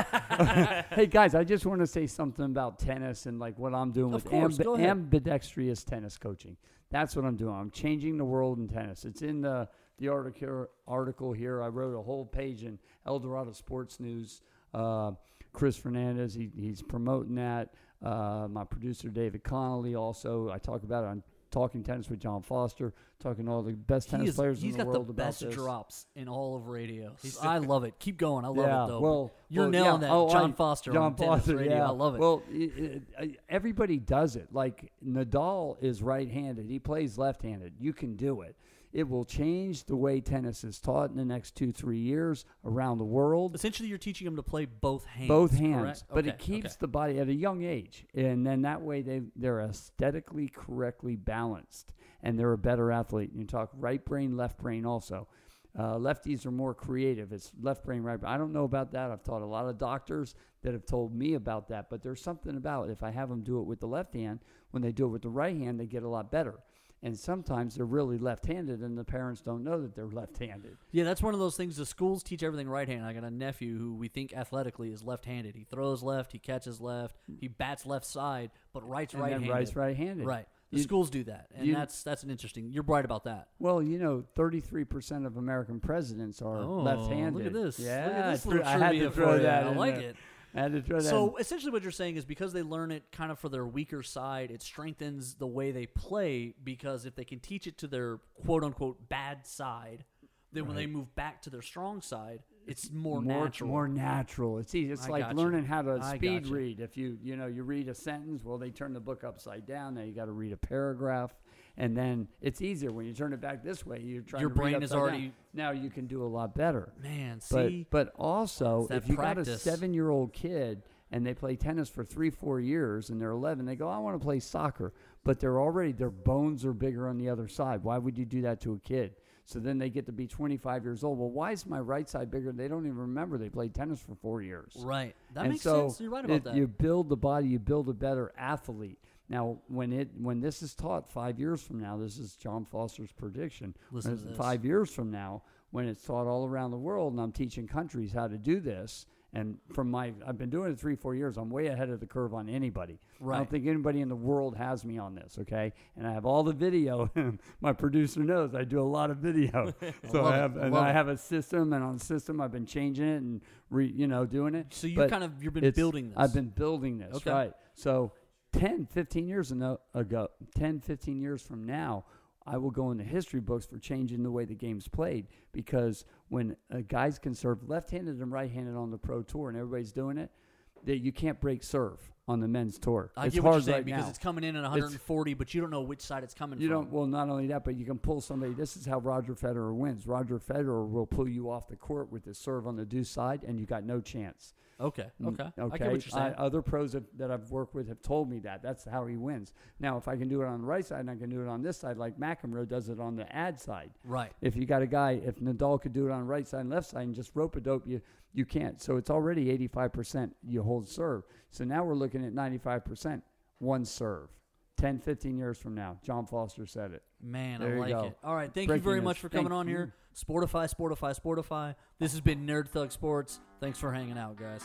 Hey, guys, I just want to say something about tennis and, like, what I'm doing of with course, amb- ambidextrous tennis coaching. That's what I'm doing. I'm changing the world in tennis. It's in the, the article, article here. I wrote a whole page in El Dorado Sports News. Uh, Chris Fernandez, he, he's promoting that. Uh, my producer, David Connolly, also. I talk about it on Talking Tennis with John Foster, talking to all the best tennis is, players in the world about this. He's got the best drops in all of radio. I love it. Keep going. I love yeah, it, though. Well, You're well, nailing yeah. that. Oh, John I, Foster John on Foster, tennis radio. Yeah. I love it. Well, it, it, everybody does it. Like, Nadal is right-handed. He plays left-handed. You can do it. It will change the way tennis is taught in the next two, three years around the world. Essentially, you're teaching them to play both hands. Both hands. Correct? But okay, it keeps okay. the body at a young age. And then that way they, they're aesthetically correctly balanced. And they're a better athlete. And you talk right brain, left brain also. Uh, lefties are more creative. It's left brain, right brain. I don't know about that. I've taught a lot of doctors that have told me about that. But there's something about it. If I have them do it with the left hand, when they do it with the right hand, they get a lot better. And sometimes they're really left-handed, and the parents don't know that they're left-handed. Yeah, that's one of those things. The schools teach everything right-handed. I got a nephew who we think athletically is left-handed. He throws left, he catches left, he bats left side, but right's and right-handed. And right's right-handed. Right. The you, schools do that, and you, that's that's an interesting. You're right about that. Well, you know, thirty-three percent of American presidents are oh, left-handed. Look at this. Yeah, look at this little I had to throw that. I like there. it. I had to throw that. So in. essentially, what you're saying is because they learn it kind of for their weaker side, it strengthens the way they play. Because if they can teach it to their quote-unquote bad side, then right. when they move back to their strong side, it's more, more natural. More natural. It's easy. It's I like learning you. how to speed read. If you you know you read a sentence, well, they turn the book upside down. Now you got to read a paragraph, and then it's easier when you turn it back this way. You're trying. Your to brain read is already down. Now you can do a lot better. Man, see. But, but also, if you practice. got a seven-year-old kid and they play tennis for three, four years, and they're eleven, they go, I want to play soccer, but they're already their bones are bigger on the other side. Why would you do that to a kid? So then they get to be twenty-five years old. Well, why is my right side bigger? They don't even remember they played tennis for four years. Right. That and makes so sense. You're right about it, that. You build the body. You build a better athlete. Now, when it when this is taught five years from now, this is John Foster's prediction. Listen to this. Five years from now, when it's taught all around the world, and I'm teaching countries how to do this, and from my I've been doing it three, four years. I'm way ahead of the curve on anybody. Right. I don't think anybody in the world has me on this, okay? And I have all the video. My producer knows I do a lot of video. So I, I have it. and I, I have a system, and on the system I've been changing it and re, you know, doing it. So you but kind of you've been building this. I've been building this, okay. right? So ten, fifteen years ago, ten, fifteen years from now, I will go in the history books for changing the way the game's played, because when uh, guys can serve left-handed and right-handed on the pro tour and everybody's doing it, that you can't break serve on the men's tour. I it's get what hard you're saying right because now. It's coming in at one forty, it's, but you don't know which side it's coming you from. You don't. Well, not only that, but you can pull somebody. This is how Roger Federer wins. Roger Federer will pull you off the court with his serve on the deuce side, and you got no chance. Okay. Okay. Okay. I get what you're saying. I, other pros have, that I've worked with have told me that. That's how he wins. Now, if I can do it on the right side and I can do it on this side, like McEnroe does it on the ad side. Right. If you got a guy, if Nadal could do it on the right side and left side and just rope-a-dope, you you can't. So it's already eighty-five percent you hold serve. So now we're looking at ninety-five percent one serve. ten, fifteen years from now. John Foster said it. Man, there I like go. it. All right. Thank Breaking you very much for coming on you. here. Sportify, Sportify, Sportify. This has been Nerd Thug Sports. Thanks for hanging out, guys.